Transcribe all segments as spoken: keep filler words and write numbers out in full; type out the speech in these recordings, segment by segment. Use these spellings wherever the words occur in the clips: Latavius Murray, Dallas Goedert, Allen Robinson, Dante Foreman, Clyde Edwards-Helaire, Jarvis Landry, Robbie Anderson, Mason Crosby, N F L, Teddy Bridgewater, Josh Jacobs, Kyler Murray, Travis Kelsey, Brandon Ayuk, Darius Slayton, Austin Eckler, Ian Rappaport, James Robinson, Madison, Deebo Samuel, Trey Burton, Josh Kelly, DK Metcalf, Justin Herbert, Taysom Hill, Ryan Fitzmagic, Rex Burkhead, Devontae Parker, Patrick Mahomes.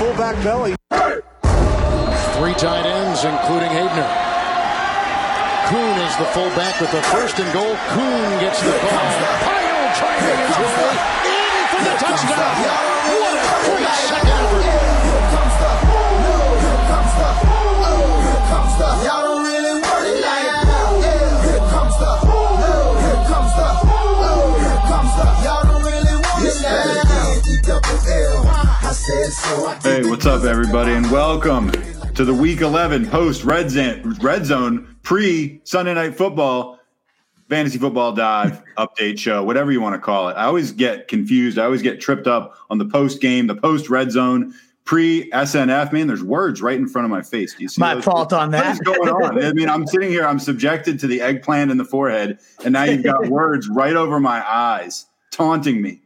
fullback belly. Three tight ends, including Haydner. Kuhn is the fullback with the first and goal. Kuhn gets the ball. Pyle trying to get away. In for the touchdown. What a great second effort. Here comes the ball. Here comes the ball. Here comes the ball. Y'all don't really want it like that. Here comes the ball. Here comes the ball. Here comes the ball. Y'all don't really want it like that. Hey, what's up, everybody, and welcome to the Week eleven post Red Zone, Red Zone pre Sunday Night Football Fantasy Football Dive update show, whatever you want to call it. I always get confused. I always get tripped up on the post game, the post Red Zone, pre S N F. Man, there's words right in front of my face. Do you see my those? Fault on that? What is going on? I mean, I'm sitting here. I'm subjected to the eggplant in the forehead, and now you've got words right over my eyes, taunting me.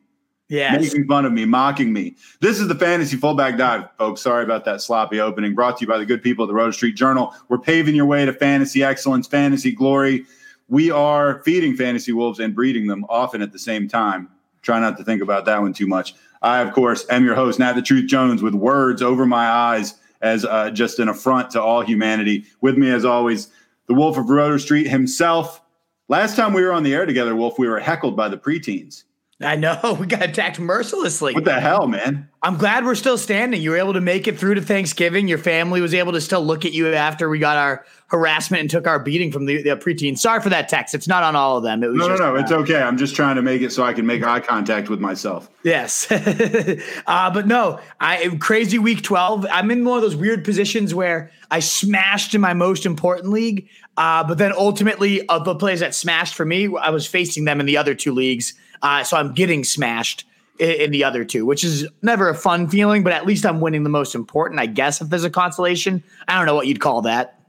Yes. Making fun of me, mocking me. This is the Fantasy Fullback Dive, folks. Sorry about that sloppy opening. Brought to you by the good people at the Roto Street Journal. We're paving your way to fantasy excellence, fantasy glory. We are feeding fantasy wolves and breeding them often at the same time. Try not to think about that one too much. I, of course, am your host, Nat The Truth Jones, with words over my eyes as uh, just an affront to all humanity. With me, as always, the Wolf of Roto Street himself. Last time we were on the air together, Wolf, we were heckled by the preteens. I know. We got attacked mercilessly. What the hell, man? I'm glad we're still standing. You were able to make it through to Thanksgiving. Your family was able to still look at you after we got our harassment and took our beating from the, the preteen. Sorry for that text. It's not on all of them. It was no, just, no, no. Uh, it's okay. I'm just trying to make it so I can make eye contact with myself. Yes. uh, but no, I crazy week twelve. I'm in one of those weird positions where I smashed in my most important league. Uh, but then ultimately, of the plays that smashed for me, I was facing them in the other two leagues. Uh, so I'm getting smashed in, in the other two, which is never a fun feeling, but at least I'm winning the most important, I guess, if there's a consolation. I don't know what you'd call that.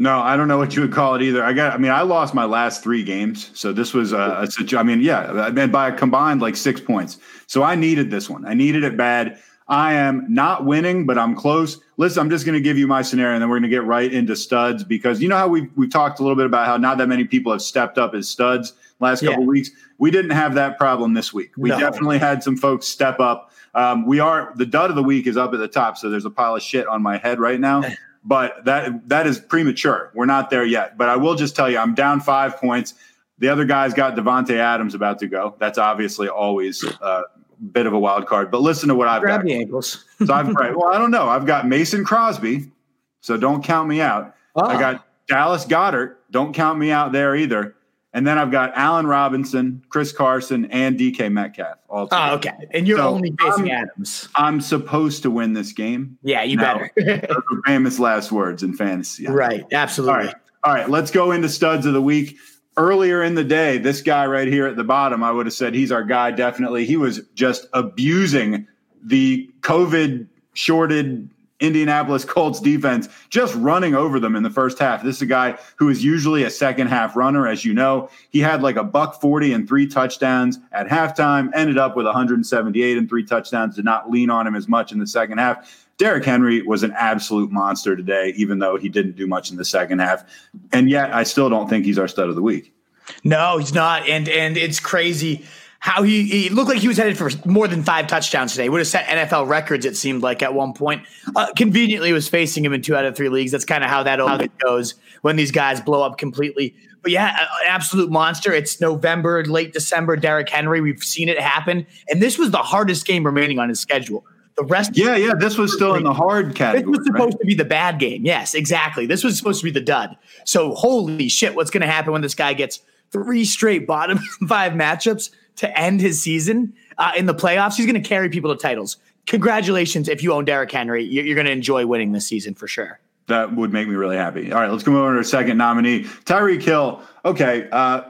No, I don't know what you would call it either. I got, I mean, I lost my last three games. So this was a, a I mean, yeah, and by a combined like six points. So I needed this one. I needed it bad. I am not winning, but I'm close. Listen, I'm just going to give you my scenario, and then we're going to get right into studs because you know how we've, we've talked a little bit about how not that many people have stepped up as studs last couple yeah. of weeks. We didn't have that problem this week. We no. definitely had some folks step up. Um, we are the dud of the week is up at the top, so there's a pile of shit on my head right now. But that that is premature. We're not there yet. But I will just tell you, I'm down five points. The other guy's got Davante Adams about to go. That's obviously always uh, a bit of a wild card. But listen to what I've Grab got. Grab the ankles. So I've well, I don't know. I've got Mason Crosby, so don't count me out. Oh. I got Dallas Goedert. Don't count me out there either. And then I've got Allen Robinson, Chris Carson, and D K Metcalf. All oh, okay. And you're so only facing Adams. I'm supposed to win this game. Yeah, you now, better. Those are famous last words in fantasy. Right, absolutely. All right. All right, let's go into studs of the week. Earlier in the day, this guy right here at the bottom, I would have said he's our guy definitely. He was just abusing the COVID-shorted Indianapolis Colts defense, just running over them in the first half. This is a guy who is usually a second half runner. As you know, he had like a buck forty and three touchdowns at halftime, ended up with one hundred seventy-eight and three touchdowns, did not lean on him as much in the second half. Derrick Henry was an absolute monster today, even though he didn't do much in the second half. And yet I still don't think he's our stud of the week. No, he's not. And, and it's crazy how he, he looked like he was headed for more than five touchdowns today. Would have set N F L records, it seemed like, at one point. Uh, conveniently was facing him in two out of three leagues. That's kind of how that always goes when these guys blow up completely. But, yeah, an absolute monster. It's November, late December, Derrick Henry. We've seen it happen. And this was the hardest game remaining on his schedule. The rest yeah, yeah, this was still in the hard category. This was supposed right? to be the bad game. Yes, exactly. This was supposed to be the dud. So, holy shit, what's going to happen when this guy gets three straight bottom five matchups to end his season uh, in the playoffs? He's going to carry people to titles. Congratulations. If you own Derrick Henry, you're, you're going to enjoy winning this season for sure. That would make me really happy. All right, let's go over to our second nominee, Tyreek Hill. Okay. Uh,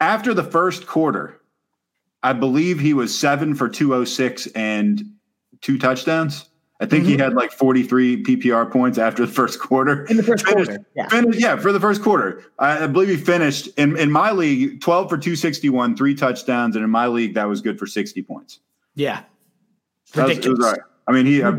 after the first quarter, I believe he was seven for two oh six and two touchdowns. I think mm-hmm. he had like forty-three P P R points after the first quarter. In the first finished, quarter. Yeah. Finished, yeah, for the first quarter. I, I believe he finished in, in my league twelve for two sixty-one, three touchdowns. And in my league, that was good for sixty points. Yeah. Ridiculous. That was, was right. I mean, he, uh,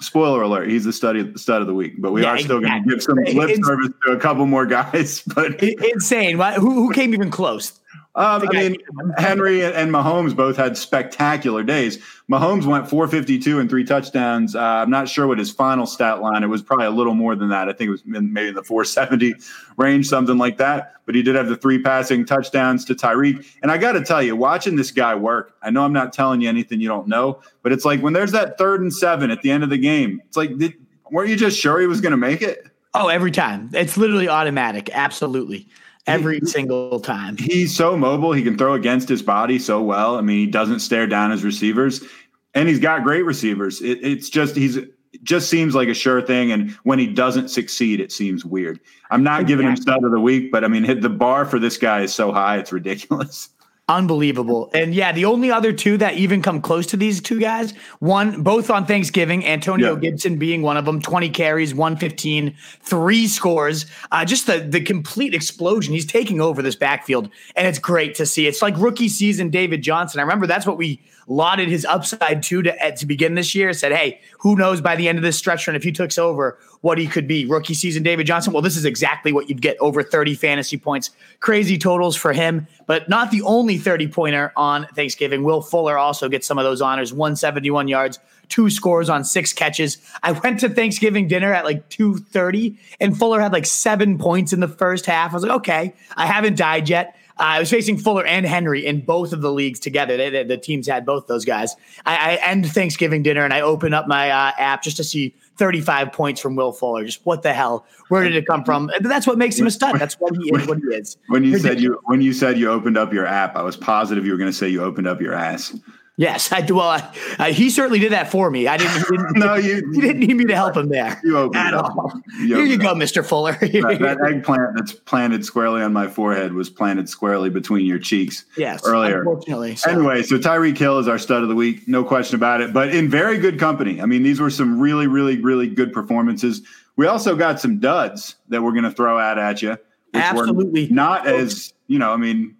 spoiler alert, he's the study, stud of the week, but we yeah, are still exactly. going to give some lip service to a couple more guys. But insane. Who, who came even close? Um, I mean, Henry and Mahomes both had spectacular days. Mahomes went four fifty-two and three touchdowns. Uh, I'm not sure what his final stat line. It was probably a little more than that. I think it was in, maybe in the four seventy range, something like that. But he did have the three passing touchdowns to Tyreek. And I got to tell you, watching this guy work, I know I'm not telling you anything you don't know, but it's like when there's that third and seven at the end of the game, it's like, did, weren't you just sure he was going to make it? Oh, every time. It's literally automatic. Absolutely. Every single time. He's so mobile. He can throw against his body so well. I mean, he doesn't stare down his receivers, and he's got great receivers. It, it's just he's it just seems like a sure thing, and when he doesn't succeed, it seems weird. I'm not exactly. giving him stud of the week, but, I mean, hit the bar for this guy is so high, it's ridiculous. Unbelievable. And, yeah, the only other two that even come close to these two guys, one, both on Thanksgiving, Antonio yeah. Gibson being one of them, twenty carries, one fifteen, three scores, uh, just the, the complete explosion. He's taking over this backfield, and it's great to see. It's like rookie season David Johnson. I remember that's what we lauded his upside to to, to begin this year, said, hey, who knows by the end of this stretch run if he takes over what he could be. Rookie season David Johnson, well, this is exactly what you'd get, over thirty fantasy points. Crazy totals for him, but not the only thirty-pointer on Thanksgiving. Will Fuller also gets some of those honors, one seventy-one yards, two scores on six catches. I went to Thanksgiving dinner at like two thirty, and Fuller had like seven points in the first half. I was like, okay, I haven't died yet. Uh, I was facing Fuller and Henry in both of the leagues together. They, they, the teams had both those guys. I, I end Thanksgiving dinner, and I open up my uh, app just to see thirty-five points from Will Fuller. Just what the hell? Where did it come from? That's what makes him a stud. That's what he is. What he is. When you said you when you said you opened up your app, I was positive you were going to say you opened up your ass. Yes, I do. Well, I, uh, he certainly did that for me. I didn't. He didn't no, you he didn't need me to help him there you opened at up. all. You Here you go, up. Mister Fuller. that, that eggplant that's planted squarely on my forehead was planted squarely between your cheeks. Yes, earlier. Unfortunately. So. Anyway, so Tyreek Hill is our stud of the week, no question about it. But in very good company. I mean, these were some really, really, really good performances. We also got some duds that we're going to throw out at you. Which Absolutely were not as you know. I mean.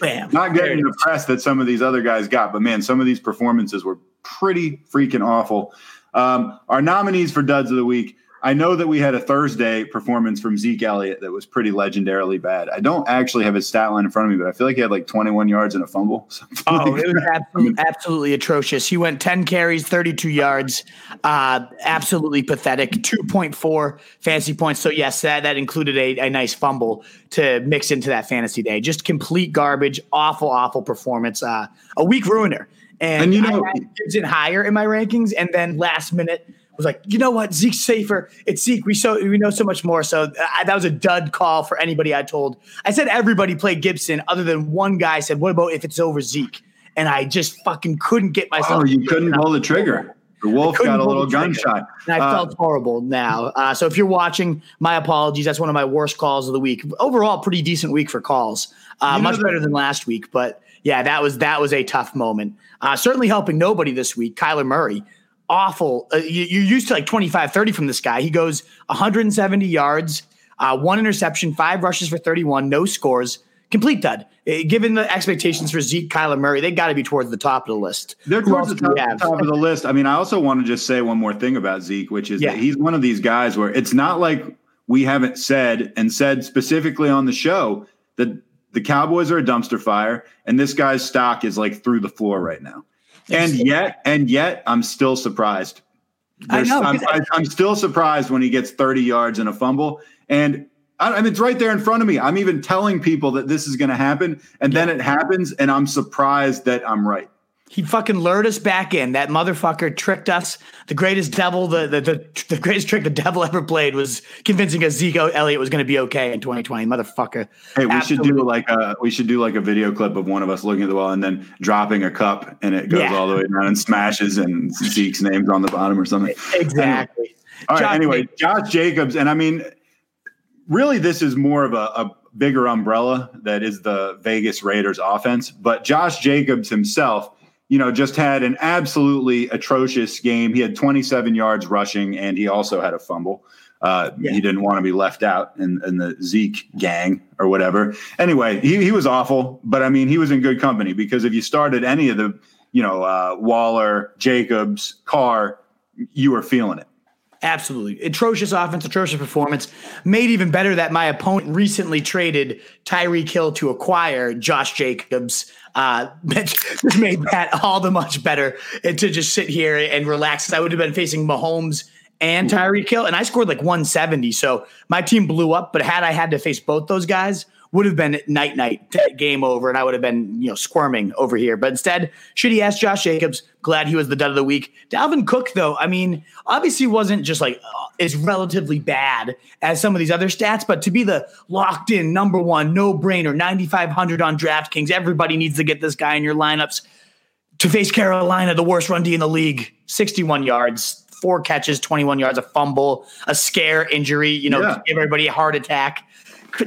Bam. Not getting the press that some of these other guys got, but man, some of these performances were pretty freaking awful. Um, our nominees for duds of the week. I know that we had a Thursday performance from Zeke Elliott that was pretty legendarily bad. I don't actually have his stat line in front of me, but I feel like he had like twenty-one yards and a fumble. Oh, like it was absolutely, absolutely atrocious. He went ten carries, thirty-two yards, uh, absolutely pathetic, two point four fantasy points. So, yes, that, that included a, a nice fumble to mix into that fantasy day. Just complete garbage, awful, awful performance, uh, a week ruiner. And, and you know, I had Gibson higher in my rankings, and then last minute – was like, you know what, Zeke's safer. It's Zeke. We so we know so much more. So I, that was a dud call for anybody I told. I said everybody played Gibson other than one guy said, what about if it's over Zeke? And I just fucking couldn't get myself. Oh, you couldn't pull the trigger. The wolf got a little gunshot. And I uh, felt horrible now. Uh, so if you're watching, my apologies. That's one of my worst calls of the week. Overall, pretty decent week for calls. Uh, much better than last week. But, yeah, that was that was a tough moment. Uh, certainly helping nobody this week, Kyler Murray. Awful. Uh, you, you're used to like twenty-five, thirty from this guy. He goes one seventy yards, uh, one interception, five rushes for thirty-one, no scores. Complete dud. Uh, given the expectations for Zeke, Kyler Murray, they got to be towards the top of the list. They're Who towards the top, the top of the list. I mean, I also want to just say one more thing about Zeke, which is yeah. that he's one of these guys where it's not like we haven't said and said specifically on the show that the Cowboys are a dumpster fire and this guy's stock is like through the floor right now. And yet, and yet, I'm still surprised. There's, I know. I'm, I, I'm still surprised when he gets thirty yards and a fumble. And I, I mean, it's right there in front of me. I'm even telling people that this is going to happen. And yeah. then it happens, and I'm surprised that I'm right. He fucking lured us back in. That motherfucker tricked us. The greatest devil, the the the, the greatest trick the devil ever played was convincing us Zeke Elliott was going to be okay in twenty twenty. Motherfucker. Hey, we Absolutely. should do like a we should do like a video clip of one of us looking at the wall and then dropping a cup and it goes yeah. all the way down and smashes and Zeke's name's on the bottom or something. Exactly. Anyway. All right. Josh anyway, Jacobs. Josh Jacobs, and I mean, really, this is more of a. a bigger umbrella that is the Vegas Raiders offense, but Josh Jacobs himself. You know, just had an absolutely atrocious game. He had twenty-seven yards rushing, and he also had a fumble. Uh, yeah. He didn't want to be left out in, in the Zeke gang or whatever. Anyway, he, he was awful, but, I mean, he was in good company because if you started any of the, you know, uh, Waller, Jacobs, Carr, you were feeling it. Absolutely. Atrocious offense, atrocious performance. Made even better that my opponent recently traded Tyreek Hill to acquire Josh Jacobs. Uh, which made that all the much better and to just sit here and relax. I would have been facing Mahomes and Tyreek Hill, and I scored like one seventy. So my team blew up, but had I had to face both those guys, would have been night-night, game over, and I would have been, you know, squirming over here. But instead, shitty-ass Josh Jacobs. Glad he was the dud of the week. Dalvin Cook, though, I mean, obviously wasn't just like uh, as relatively bad as some of these other stats, but to be the locked-in number one, no-brainer, ninety-five hundred on DraftKings, everybody needs to get this guy in your lineups. To face Carolina, the worst run D in the league, sixty-one yards, four catches, twenty-one yards, a fumble, a scare injury, you know, yeah. give everybody a heart attack.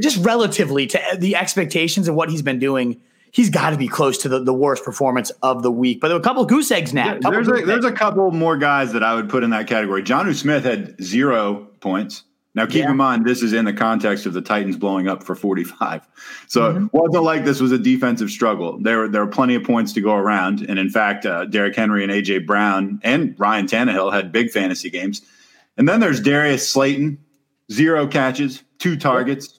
Just relatively to the expectations of what he's been doing, he's got to be close to the, the worst performance of the week. But there were a couple of goose eggs now. Yeah, there's, a, there's a couple more guys that I would put in that category. Jonnu Smith had zero points. Now, keep yeah. in mind, this is in the context of the Titans blowing up for forty-five. So mm-hmm. it wasn't like this was a defensive struggle. There were, there were plenty of points to go around. And, in fact, uh, Derrick Henry and A J. Brown and Ryan Tannehill had big fantasy games. And then there's Darius Slayton, zero catches, two targets. Yeah.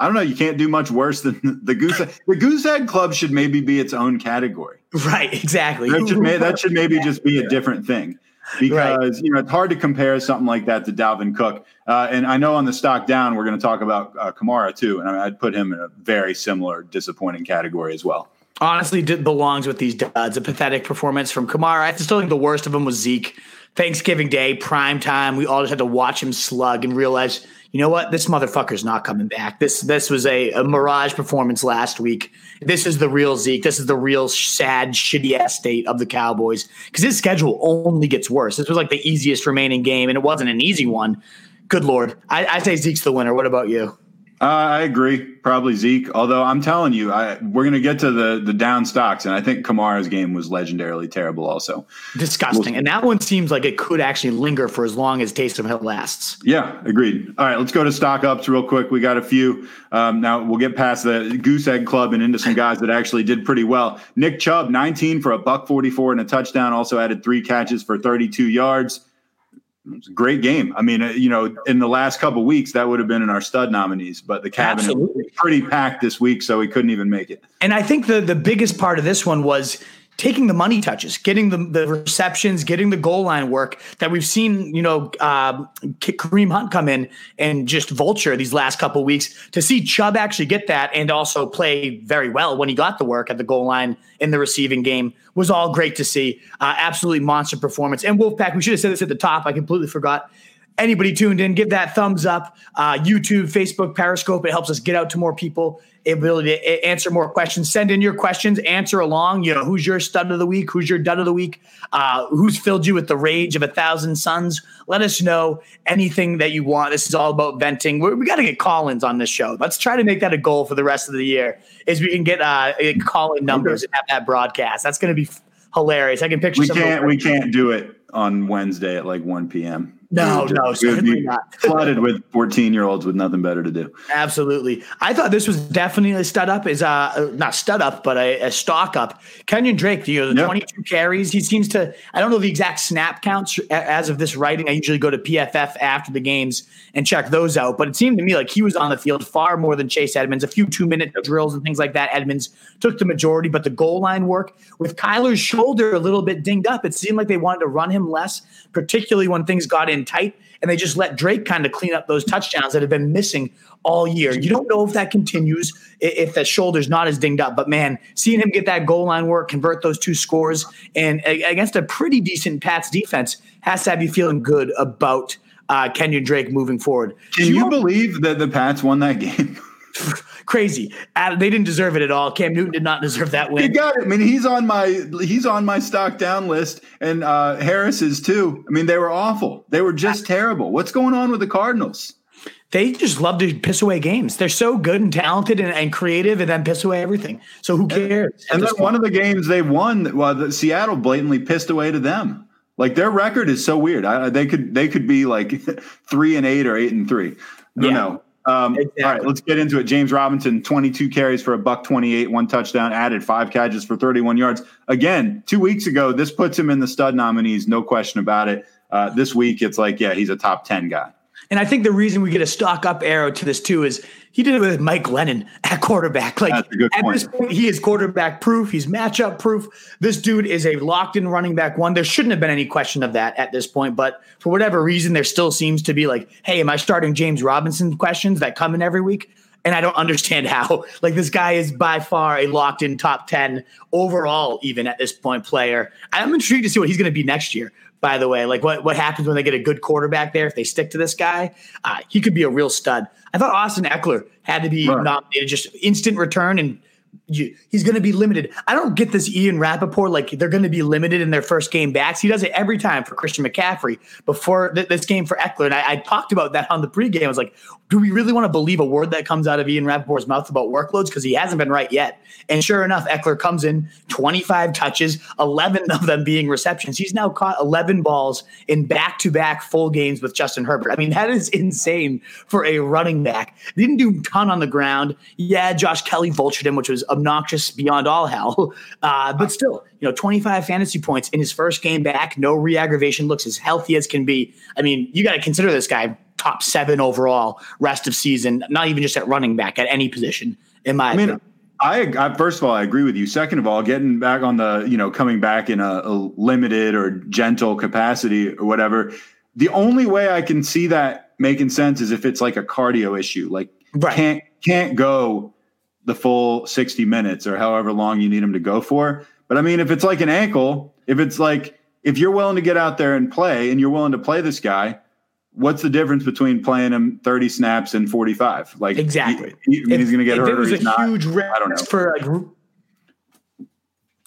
I don't know. You can't do much worse than the goose. The goose egg club should maybe be its own category. Right. Exactly. That should, may, that should maybe just be a different thing because, right. you know, it's hard to compare something like that to Dalvin Cook. Uh, and I know on the stock down, we're going to talk about uh, Kamara too. And I'd put him in a very similar disappointing category as well. Honestly, did, belongs with these duds. A pathetic performance from Kamara. I still think the worst of them was Zeke. Thanksgiving Day, prime time. We all just had to watch him slug and realize, you know what? This motherfucker's not coming back. This this was a, a mirage performance last week. This is the real Zeke. This is the real sad, shitty-ass state of the Cowboys because his schedule only gets worse. This was like the easiest remaining game, and it wasn't an easy one. Good Lord. I, I say Zeke's the winner. What about you? Uh, I agree. Probably Zeke. Although I'm telling you, I, we're going to get to the the down stocks, and I think Kamara's game was legendarily terrible also. Disgusting. We'll, and that one seems like it could actually linger for as long as Taysom Hill lasts. Yeah, agreed. All right, let's go to stock ups real quick. We got a few. Um, now we'll get past the goose egg club and into some guys that actually did pretty well. Nick Chubb, nineteen for a buck forty-four and a touchdown. Also added three catches for thirty-two yards. It was a great game. I mean, you know, in the last couple of weeks, that would have been in our stud nominees, but the cabinet Absolutely. was pretty packed this week, so we couldn't even make it. And I think the the biggest part of this one was taking the money touches, getting the, the receptions, getting the goal line work that we've seen, you know, uh, Kareem Hunt come in and just vulture these last couple of weeks. To see Chubb actually get that and also play very well when he got the work at the goal line in the receiving game was all great to see. Uh, absolutely monster performance. And Wolfpack, we should have said this at the top. I completely forgot. Anybody tuned in, give that thumbs up. Uh, YouTube, Facebook, Periscope. It helps us get out to more people. Ability to answer more questions. Send in your questions. Answer along. You know, who's your stud of the week? Who's your dud of the week? Uh, who's filled you with the rage of a thousand suns? Let us know anything that you want. This is all about venting. We're, we got to get call-ins on this show. Let's try to make that a goal for the rest of the year. Is we can get uh, call-in numbers and have that broadcast. That's going to be f- hilarious. I can picture. We can't. We can't do it on Wednesday at like one p.m. No, no, certainly not. Flooded with fourteen-year-olds with nothing better to do. Absolutely. I thought this was definitely a stud up. Is uh not stud up, but a, a stock up. Kenyon Drake, you know, the yep. twenty-two carries. He seems to – I don't know the exact snap counts as of this writing. I usually go to P F F after the games and check those out. But it seemed to me like he was on the field far more than Chase Edmonds. A few two-minute drills and things like that. Edmonds took the majority, but the goal line work. With Kyler's shoulder a little bit dinged up, it seemed like they wanted to run him less, particularly when things got in tight, and they just let Drake kind of clean up those touchdowns that have been missing all year. You don't know if that continues, if that shoulder's not as dinged up, but man, seeing him get that goal line work, convert those two scores, and against a pretty decent Pats defense has to have you feeling good about uh, Kenyon Drake moving forward. Can you, you believe that the Pats won that game? Crazy. They didn't deserve it at all. Cam Newton did not deserve that win. You got it. I mean, he's on my he's on my stock down list, and uh, Harris is too. I mean, they were awful. They were just terrible. What's going on with the Cardinals? They just love to piss away games. They're so good and talented and, and creative, and then piss away everything. So who cares? And, and then one of the games they won, well, the, Seattle blatantly pissed away to them. Like their record is so weird. I, they could they could be like three and eight or eight and three. I don't yeah. know. Um, exactly. All right, let's get into it. James Robinson, twenty-two carries for a buck twenty-eight, one touchdown, added five catches for thirty-one yards. Again, two weeks ago, this puts him in the stud nominees, no question about it. Uh, this week, it's like, yeah, he's a top ten guy. And I think the reason we get a stock up arrow to this too is he did it with Mike Lennon at quarterback. Like That's a good at point. This point, he is quarterback proof. He's matchup proof. This dude is a locked in running back one. There shouldn't have been any question of that at this point, but for whatever reason, there still seems to be like, hey, am I starting James Robinson questions that come in every week? And I don't understand how. Like, this guy is by far a locked in top ten overall, even at this point, player. I'm intrigued to see what he's going to be next year. By the way, like what, what happens when they get a good quarterback there, if they stick to this guy, uh, he could be a real stud. I thought Austin Eckler had to be right. nominated, just instant return, and you, he's going to be limited. I don't get this Ian Rappaport, like they're going to be limited in their first game backs. He does it every time for Christian McCaffrey before th- this game for Eckler. And I, I talked about that on the pregame. I was like, do we really want to believe a word that comes out of Ian Rappaport's mouth about workloads? Because he hasn't been right yet. And sure enough, Eckler comes in, twenty-five touches, eleven of them being receptions. He's now caught eleven balls in back-to-back full games with Justin Herbert. I mean, that is insane for a running back. Didn't do a ton on the ground. Yeah, Josh Kelly vultured him, which was obnoxious beyond all hell. Uh, but still, you know, twenty-five fantasy points in his first game back, no re-aggravation, looks as healthy as can be. I mean, you got to consider this guy top seven overall rest of season, not even just at running back, at any position, in my I mean, opinion. I, I first of all, I agree with you. Second of all, getting back on the, you know, coming back in a, a limited or gentle capacity or whatever, the only way I can see that making sense is if it's like a cardio issue, like right. can't can't go the full sixty minutes or however long you need him to go for. But I mean, if it's like an ankle, if it's like, if you're willing to get out there and play and you're willing to play this guy, what's the difference between playing him thirty snaps and forty-five? Like, exactly. He, he, if, he's going to get hurt. It was or he's a not, huge risk I don't know. For like,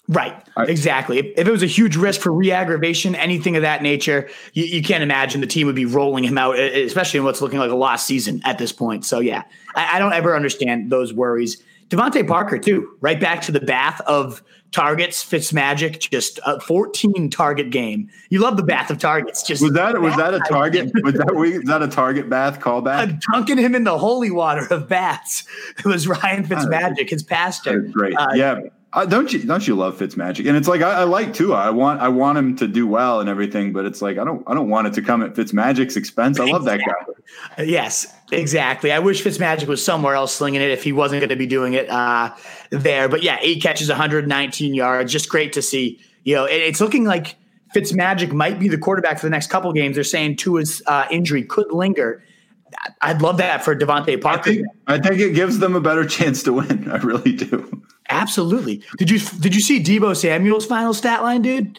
right. right. Exactly. If, if it was a huge risk for re-aggravation, anything of that nature, you, you can't imagine the team would be rolling him out, especially in what's looking like a lost season at this point. So yeah, I, I don't ever understand those worries. Devontae Parker too, right back to the bath of targets. Fitzmagic, just a fourteen target game. You love the bath of targets. Just was that was that a target? was that was that a target bath callback? I'm dunking him in the holy water of baths. It was Ryan Fitzmagic, his pastor. Great, uh, yeah. Uh, don't you don't you love Fitzmagic? And it's like I, I like Tua. I want I want him to do well and everything, but it's like I don't I don't want it to come at Fitzmagic's expense. I love exactly. that guy. Yes, exactly. I wish Fitzmagic was somewhere else slinging it if he wasn't going to be doing it uh, there. But yeah, eight catches, one hundred nineteen yards, just great to see. You know, it, it's looking like Fitzmagic might be the quarterback for the next couple games. They're saying Tua's uh, injury could linger. I'd love that for Devontae Parker. I think, I think it gives them a better chance to win. I really do. Absolutely. Did you did you see Deebo Samuel's final stat line, dude?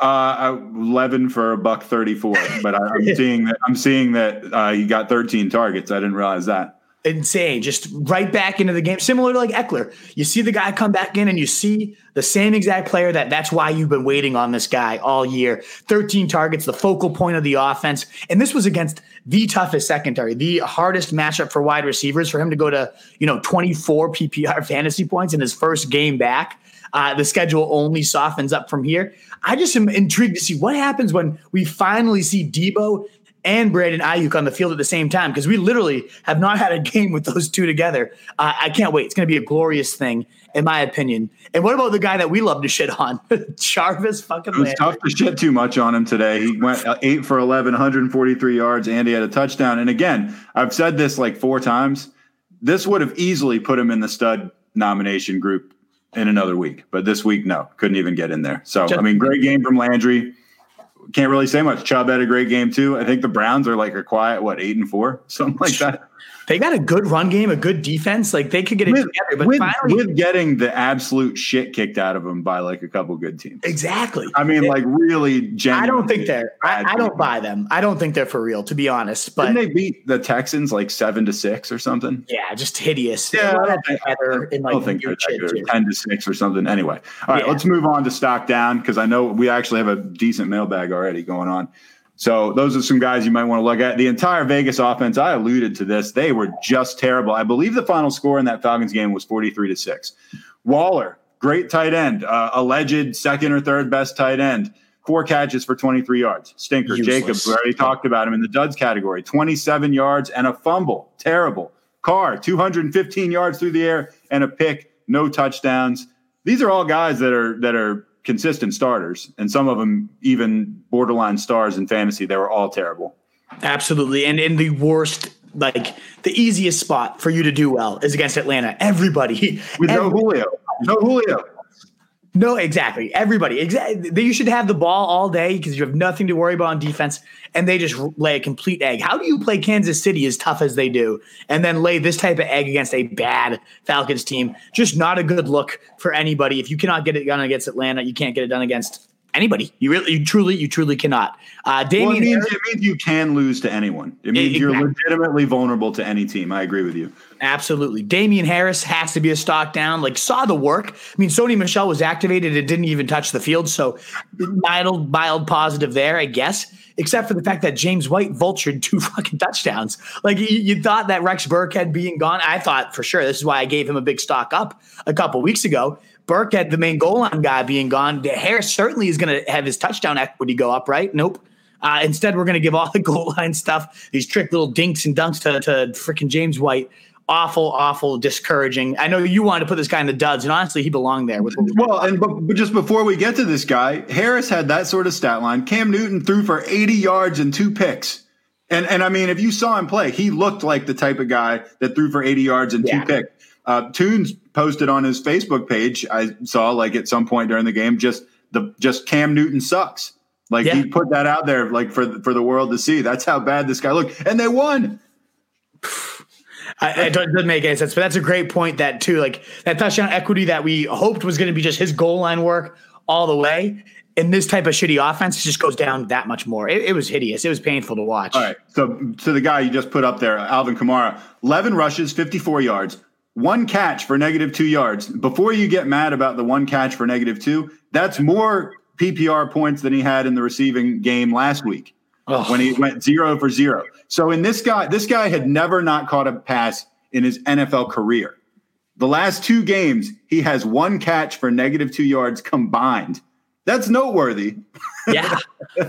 Uh, eleven for a buck thirty-four. But I, I'm seeing that I'm seeing that uh, he got thirteen targets. I didn't realize that. Insane. Just right back into the game. Similar to like Eckler. You see the guy come back in and you see the same exact player that that's why you've been waiting on this guy all year. thirteen targets, the focal point of the offense. And this was against the toughest secondary, the hardest matchup for wide receivers for him to go to, you know, twenty-four P P R fantasy points in his first game back. Uh, the schedule only softens up from here. I just am intrigued to see what happens when we finally see Deebo and Brandon Ayuk on the field at the same time, because we literally have not had a game with those two together. Uh, I can't wait. It's going to be a glorious thing, in my opinion. And what about the guy that we love to shit on? Jarvis fucking Landry. It was tough to shit too much on him today. He went eight for eleven, one hundred forty-three yards, and he had a touchdown. And again, I've said this like four times. This would have easily put him in the stud nomination group in another week. But this week, no, couldn't even get in there. So, I mean, great game from Landry. Can't really say much. Chubb had a great game too. I think the Browns are like a quiet, what, eight and four, something like that. They got a good run game, a good defense. Like they could get it with, together, but with, finally, with getting the absolute shit kicked out of them by like a couple good teams. Exactly. I mean, it, like really. I don't think they're. I, I don't buy them. I don't think they're for real, to be honest. But didn't they beat the Texans like seven to six or something? Yeah, just hideous. Yeah, I don't think, in, like, I don't think they're that ten to six or something. Anyway, all right, yeah. Let's move on to stock down because I know we actually have a decent mailbag already going on. So those are some guys you might want to look at. The entire Vegas offense, I alluded to this, they were just terrible. I believe the final score in that Falcons game was forty-three to six. Waller, great tight end, uh, alleged second or third best tight end, four catches for twenty-three yards. Stinker. Useless. Jacobs, we already talked about him in the duds category, twenty-seven yards and a fumble. Terrible. Carr, two hundred fifteen yards through the air and a pick, no touchdowns. These are all guys that are that are consistent starters, and some of them even borderline stars in fantasy. They were all terrible. Absolutely. And in the worst, like the easiest spot for you to do well is against Atlanta. Everybody. With everybody. no Julio. No Julio. No, exactly. Everybody. Exactly. You should have the ball all day because you have nothing to worry about on defense, and they just lay a complete egg. How do you play Kansas City as tough as they do and then lay this type of egg against a bad Falcons team? Just not a good look for anybody. If you cannot get it done against Atlanta, you can't get it done against anybody. You really, you truly, you truly cannot. Uh, Damian, well, it, means, it means you can lose to anyone. It means exactly. You're legitimately vulnerable to any team. I agree with you. Absolutely. Damian Harris has to be a stock down. Like, saw the work. I mean, Sony Michel was activated. It didn't even touch the field. So mild, mild positive there, I guess, except for the fact that James White vultured two fucking touchdowns. Like, you, you thought that Rex Burkhead being gone. I thought for sure. This is why I gave him a big stock up a couple weeks ago. Burkhead, the main goal line guy, being gone, Harris certainly is going to have his touchdown equity go up, right? Nope. Uh, instead, we're going to give all the goal line stuff, these trick little dinks and dunks to, to freaking James White. Awful, awful, discouraging. I know you wanted to put this guy in the duds, and honestly, he belonged there. With well, and but, but just before we get to this guy, Harris had that sort of stat line. Cam Newton threw for eighty yards and two picks. And, and I mean, if you saw him play, he looked like the type of guy that threw for eighty yards and yeah. two picks. Uh, Tunes posted on his Facebook page, I saw like at some point during the game, just the just Cam Newton sucks. Like yeah. he put that out there like for for the world to see. That's how bad this guy looked, and they won. I, it doesn't make any sense, but that's a great point. That too, like that touchdown equity that we hoped was going to be just his goal line work all the way. And this type of shitty offense just goes down that much more. It, it was hideous. It was painful to watch. All right, so so the guy you just put up there, Alvin Kamara, eleven rushes, fifty-four yards. One catch for negative two yards. Before you get mad about the one catch for negative two, that's more P P R points than he had in the receiving game last week oh. when he went zero for zero. So in this guy, this guy had never not caught a pass in his N F L career. The last two games, he has one catch for negative two yards combined. That's noteworthy. Yeah,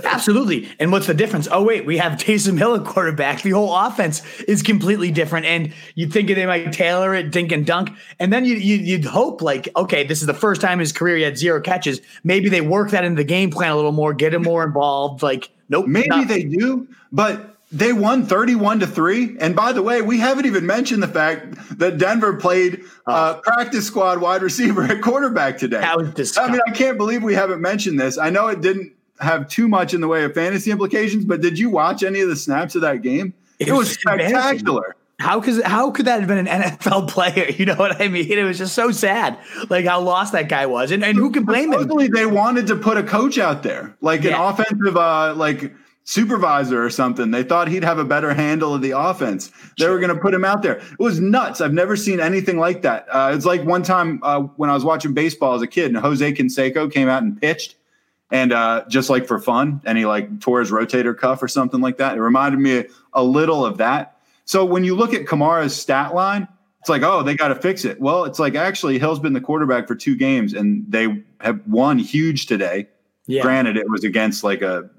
absolutely. And what's the difference? Oh, wait, we have Taysom Hill at quarterback. The whole offense is completely different. And you'd think they might tailor it, dink and dunk. And then you, you, you'd hope, like, okay, this is the first time in his career he had zero catches. Maybe they work that into the game plan a little more, get him more involved. Like, nope. Maybe not. They do, but they won thirty-one to three. And by the way, we haven't even mentioned the fact that Denver played uh, practice squad wide receiver at quarterback today. That was disgusting. I mean, I can't believe we haven't mentioned this. I know it didn't have too much in the way of fantasy implications, but did you watch any of the snaps of that game? It, it was spectacular. How could, how could that have been an N F L player? You know what I mean? It was just so sad, like how lost that guy was. And, and who can blame him? Supposedly they wanted to put a coach out there, like yeah. an offensive, uh, like – supervisor or something. They thought he'd have a better handle of the offense. They were going to put him out there. It was nuts. I've never seen anything like that. Uh, it's like one time uh, when I was watching baseball as a kid and Jose Canseco came out and pitched and uh, just like for fun. And he like tore his rotator cuff or something like that. It reminded me a, a little of that. So when you look at Kamara's stat line, it's like, oh, they got to fix it. Well, it's like, actually Hill's been the quarterback for two games and they have won huge today. Yeah. Granted, it was against like a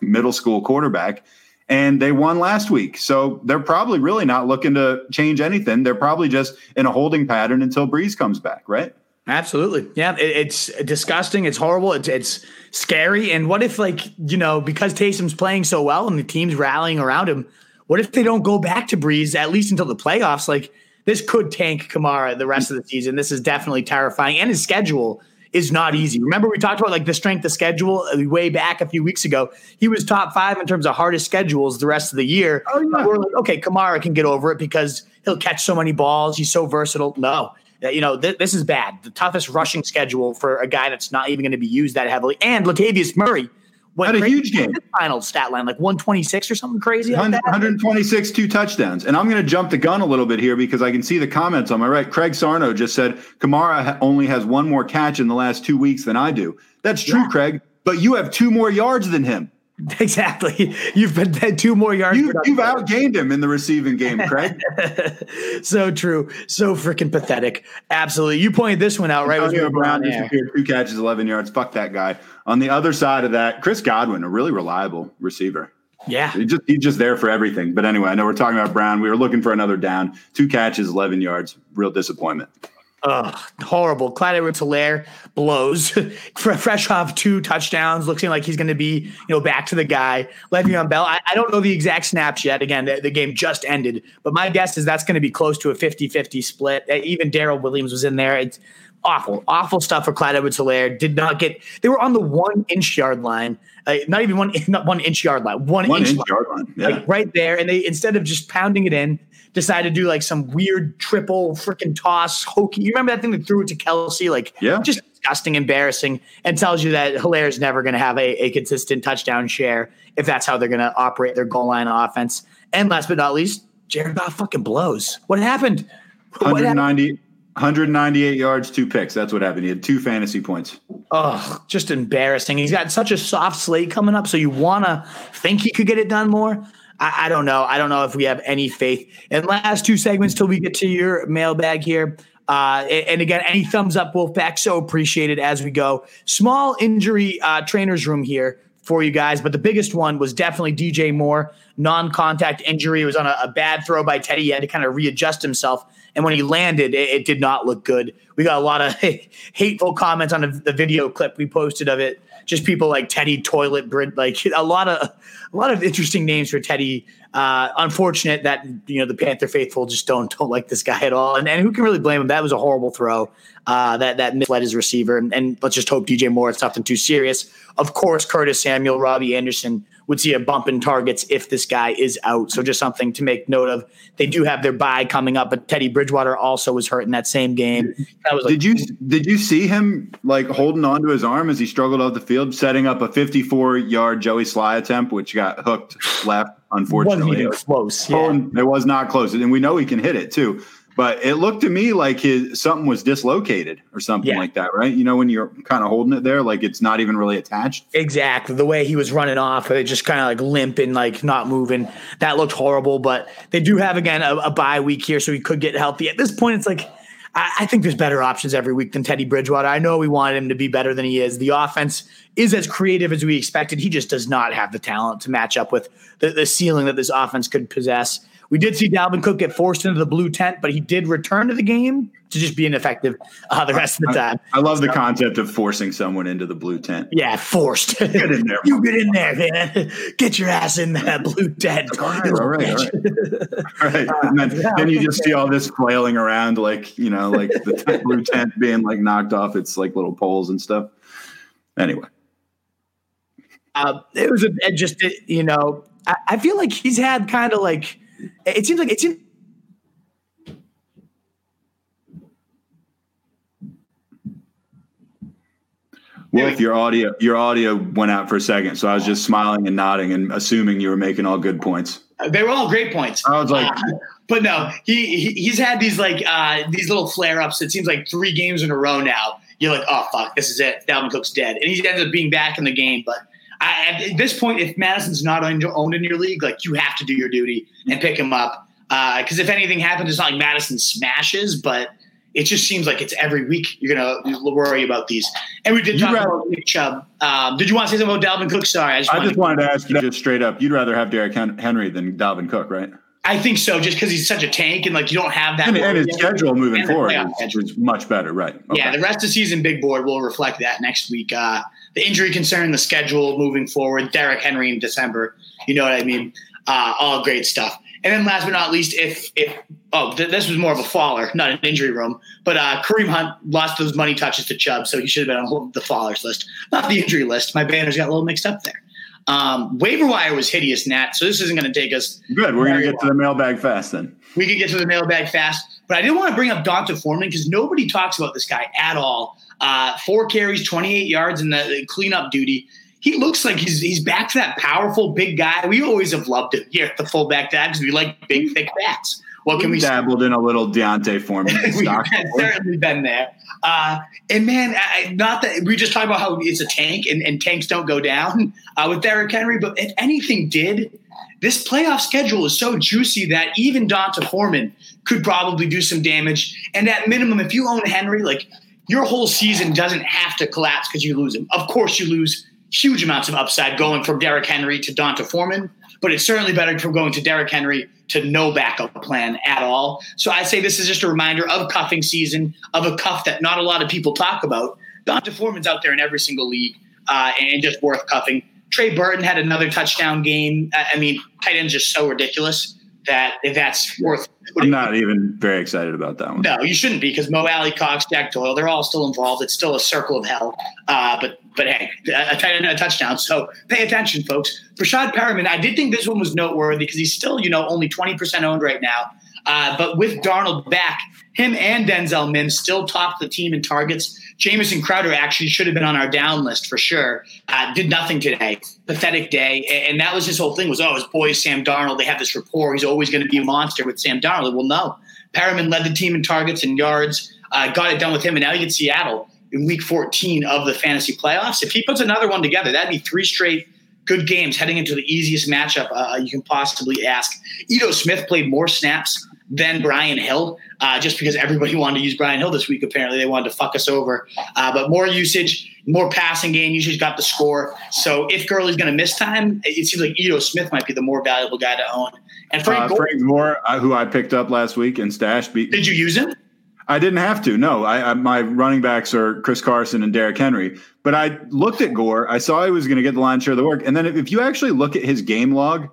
middle school quarterback, and they won last week. So they're probably really not looking to change anything. They're probably just in a holding pattern until Breeze comes back, right? Absolutely. Yeah. It, it's disgusting. It's horrible. It's, it's scary. And what if, like, you know, because Taysom's playing so well and the team's rallying around him, what if they don't go back to Breeze, at least until the playoffs? Like, this could tank Kamara the rest of the season. This is definitely terrifying. And his schedule is not easy. Remember, we talked about like the strength of schedule way back a few weeks ago. He was top five in terms of hardest schedules the rest of the year. Oh, yeah. We're like, okay, Kamara can get over it because he'll catch so many balls. He's so versatile. No, you know, th- this is bad. The toughest rushing schedule for a guy that's not even going to be used that heavily. And Latavius Murray went had a huge game. His final stat line, like one twenty-six or something crazy like that. one twenty-six, two touchdowns. And I'm going to jump the gun a little bit here because I can see the comments on my right. Craig Sarno just said, Kamara only has one more catch in the last two weeks than I do. That's true, yeah. Craig, but you have two more yards than him. Exactly. You've been two more yards. You, you've outgained him in the receiving game, Craig. So true. So freaking pathetic. Absolutely. You pointed this one out, right? Antonio Brown disappeared. Two catches, eleven yards. Fuck that guy. On the other side of that, Chris Godwin, a really reliable receiver. Yeah. He just, he's just there for everything. But anyway, I know we're talking about Brown. We were looking for another down. Two catches, eleven yards. Real disappointment. Ugh, horrible. Clyde Edwards-Helaire blows. Fresh off two touchdowns, looking like he's going to be, you know, back to the guy. Le'Veon Bell, I, I don't know the exact snaps yet. Again, the, the game just ended. But my guess is that's going to be close to a fifty-fifty split. Even Darrell Williams was in there. It's awful, awful stuff for Clyde Edwards-Helaire. Did not get – they were on the one-inch yard line. Uh, not even one not one-inch yard line. One-inch one inch yard line. Yeah. Like right there. And they, instead of just pounding it in, decided to do like some weird triple freaking toss hokey. You remember that thing that threw it to Kelsey? Like, yeah. Just disgusting, embarrassing, and tells you that Hilaire's never going to have a, a consistent touchdown share if that's how they're going to operate their goal line offense. And last but not least, Jared Goff fucking blows. What happened? What happened? one ninety-eight yards, two picks. That's what happened. He had two fantasy points. Oh, just embarrassing. He's got such a soft slate coming up, so you want to think he could get it done more. I don't know. I don't know if we have any faith. And last two segments till we get to your mailbag here. Uh, and again, any thumbs up, Wolfpack, so appreciated as we go. Small injury uh, trainer's room here for you guys, but the biggest one was definitely D J Moore. Non-contact injury. It was on a, a bad throw by Teddy. He had to kind of readjust himself. And when he landed, it, it did not look good. We got a lot of hateful comments on the, the video clip we posted of it. Just people like Teddy Toilet, like a lot of a lot of interesting names for Teddy. Uh, unfortunate that, you know, the Panther faithful just don't don't like this guy at all. And, and who can really blame him? That was a horrible throw uh, that that misled his receiver. And, and let's just hope D J Moore, it's nothing too serious. Of course, Curtis Samuel, Robbie Anderson would see a bump in targets if this guy is out. So just something to make note of. They do have their bye coming up, but Teddy Bridgewater also was hurt in that same game. That was like, did you did you see him like holding on to his arm as he struggled off the field, setting up a fifty-four-yard Joey Sly attempt, which got hooked left, unfortunately. Wasn't even close. Yeah. It was not close, and we know he can hit it too. But it looked to me like his something was dislocated or something yeah. like that, right? You know, when you're kind of holding it there, like it's not even really attached. Exactly. The way he was running off, they just kind of like limp and like not moving. That looked horrible. But they do have, again, a, a bye week here, so he could get healthy. At this point, it's like I, I think there's better options every week than Teddy Bridgewater. I know we wanted him to be better than he is. The offense is as creative as we expected. He just does not have the talent to match up with the, the ceiling that this offense could possess. We did see Dalvin Cook get forced into the blue tent, but he did return to the game to just be ineffective uh, the rest of the time. I, I love so, the concept of forcing someone into the blue tent. Yeah, forced. Get in there. You get in there, man. Get your ass in that blue tent. All right, all right, all right. All right. And then, uh, then you just see all this flailing around, like, you know, like the tent, blue tent being like knocked off its like little poles and stuff. Anyway. Uh, it was a, it just, it, you know, I, I feel like he's had kind of like, It seems like it's in. Well, if your audio, your audio went out for a second, so I was just smiling and nodding and assuming you were making all good points. They were all great points. I was like, uh, but no, he, he he's had these like uh, these little flare ups. It seems like three games in a row now. You're like, oh fuck, this is it. Dalvin Cook's dead, and he ends up being back in the game, but. I, at this point, if Madison's not owned in your league, like you have to do your duty and pick him up. Because uh, if anything happens, it's not like Madison smashes, but it just seems like it's every week you're going to worry about these. And we did talk about Nick Chubb. Um, did you want to say something about Dalvin Cook? Sorry. I just, I wanted, just to- wanted to ask you just straight up. You'd rather have Derrick Henry than Dalvin Cook, right? I think so, just because he's such a tank and, like, you don't have that. And, and his schedule moving and forward is, is much better, right? Okay. Yeah, the rest of the season, big board, will reflect that next week. Uh, the injury concern, the schedule moving forward, Derrick Henry in December, you know what I mean? Uh, all great stuff. And then last but not least, if – if oh, th- this was more of a faller, not an injury room. But uh, Kareem Hunt lost those money touches to Chubb, so he should have been on the fallers list, not the injury list. My banners got a little mixed up there. Um, waiver wire was hideous, Nat, so this isn't going to take us. Good. We're going to get to the mailbag fast then. We can get to the mailbag fast. But I did want to bring up Dante Foreman because nobody talks about this guy at all. Uh, four carries, twenty-eight yards in the, the cleanup duty. He looks like he's he's back to that powerful big guy. We always have loved him here at the fullback dad because we like big, thick backs. What can we, we dabbled say? In a little Dante Foreman stock. We've certainly been there. Uh, and, man, I, not that we just talked about how it's a tank and, and tanks don't go down uh, with Derrick Henry, but if anything did, this playoff schedule is so juicy that even Dante Foreman could probably do some damage. And at minimum, if you own Henry, like your whole season doesn't have to collapse because you lose him. Of course you lose. huge amounts of upside going from Derrick Henry to Dante Foreman, but it's certainly better from going to Derrick Henry to no backup plan at all. So I say this is just a reminder of cuffing season, of a cuff that not a lot of people talk about. Dante Foreman's out there in every single league uh, and just worth cuffing. Trey Burton had another touchdown game. I mean, tight end's just so ridiculous that if that's worth – I'm not even very excited about that one. No, you shouldn't be, because Mo Alley, Cox, Jack Doyle, they're all still involved. It's still a circle of hell. Uh, but but hey, a tight end, a touchdown. So pay attention, folks. Rashad Perriman, I did think this one was noteworthy because he's still, you know, only twenty percent owned right now. Uh, but with Darnold back, him and Denzel Mims still topped the team in targets. Jamison Crowder actually should have been on our down list for sure. Uh, did nothing today. Pathetic day. And, and that was his whole thing was, oh, his boy Sam Darnold, they have this rapport. He's always going to be a monster with Sam Darnold. Well, no. Perriman led the team in targets and yards, uh, got it done with him, and now you get Seattle in week fourteen of the fantasy playoffs. If he puts another one together, that'd be three straight good games heading into the easiest matchup uh, you can possibly ask. Ito Smith played more snaps than Brian Hill, uh, just because everybody wanted to use Brian Hill this week. Apparently they wanted to fuck us over, uh, but more usage, more passing game usage got the score. So if Gurley's going to miss time, it seems like Ito Smith might be the more valuable guy to own. And Frank, uh, Gore, Frank Gore, uh, who I picked up last week and stashed. Be- Did you use him? I didn't have to. No, I, I, my running backs are Chris Carson and Derrick Henry. But I looked at Gore. I saw he was going to get the lion's share of the work. And then if, if you actually look at his game log,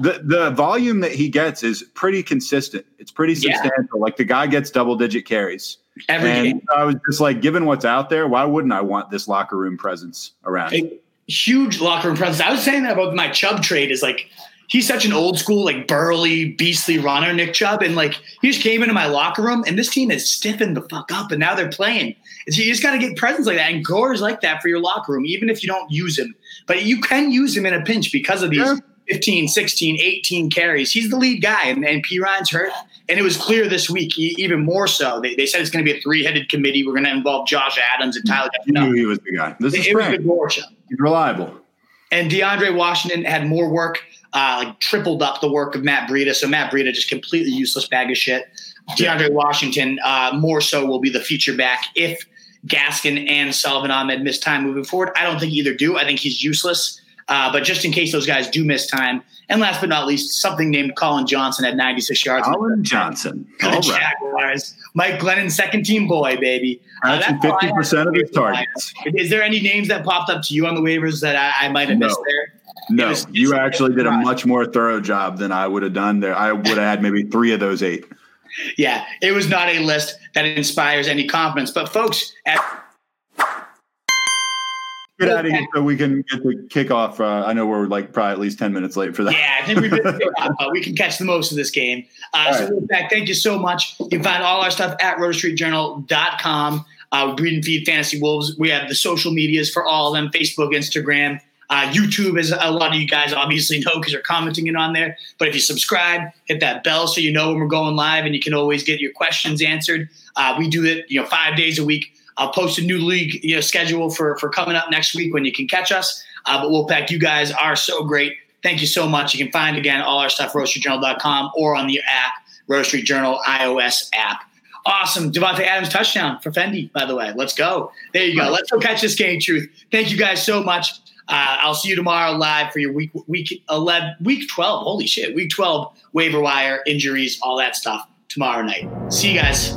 the, the volume that he gets is pretty consistent. It's pretty substantial. Yeah. Like the guy gets double-digit carries. Every and game. I was just like, given what's out there, why wouldn't I want this locker room presence around? A huge locker room presence. I was saying that about my Chubb trade is like – he's such an old school, like burly, beastly runner, Nick Chubb. And like, he just came into my locker room and this team has stiffened the fuck up and now they're playing. And so you just got to get presents like that. And Gore is like that for your locker room, even if you don't use him, but you can use him in a pinch because of these yeah. fifteen, sixteen, eighteen carries. He's the lead guy and, and P Ryan's hurt. And it was clear this week, even more so. They, they said it's going to be a three headed committee. We're going to involve Josh Adams and Tyler. You knew he was the guy. This is Frank. He's reliable. And DeAndre Washington had more work. Uh, like tripled up the work of Matt Breida. So Matt Breida, just completely useless bag of shit. DeAndre Washington, uh, more so, will be the feature back if Gaskin and Salvin Ahmed miss time moving forward. I don't think either do. I think he's useless. Uh, but just in case those guys do miss time. And last but not least, something named Colin Johnson at ninety-six yards. Colin Johnson. All right. Jaguars. Mike Glennon, second team boy, baby. Uh, that's fifty percent of his targets. Is there any names that popped up to you on the waivers that I, I might have no. missed there? No, was, you actually did a much more thorough job than I would have done there. I would have had maybe three of those eight. Yeah, it was not a list that inspires any confidence. But, folks, at get out of here so we can get the kickoff. Uh, I know we're like probably at least ten minutes late for that. Yeah, I think we missed it up, but we can catch the most of this game. Uh, so, right. In fact, thank you so much. You can find all our stuff at roto street journal dot com. Uh, we breed and feed fantasy wolves. We have the social medias for all of them, Facebook, Instagram. Uh, YouTube, as a lot of you guys obviously know because you're commenting it on there. But if you subscribe, hit that bell so you know when we're going live and you can always get your questions answered. Uh, we do it, you know, five days a week. I'll post a new league, you know, schedule for, for coming up next week when you can catch us. Uh, but Wolfpack, you guys are so great. Thank you so much. You can find, again, all our stuff, roto street journal dot com or on the app, Roto Street Journal iOS app. Awesome. Davante Adams touchdown for Fendi, by the way. Let's go. There you go. Let's go catch this game, Truth. Thank you guys so much. Uh, I'll see you tomorrow live for your week week eleven, week twelve. Holy shit, week twelve waiver wire injuries, all that stuff tomorrow night. See you guys.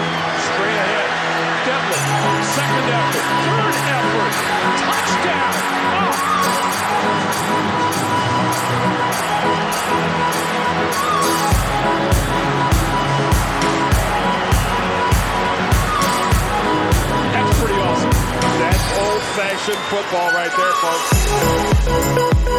Straight ahead. Devlin. Second effort. Third effort. Touchdown. Oh. That's pretty awesome. That's old-fashioned football right there, folks.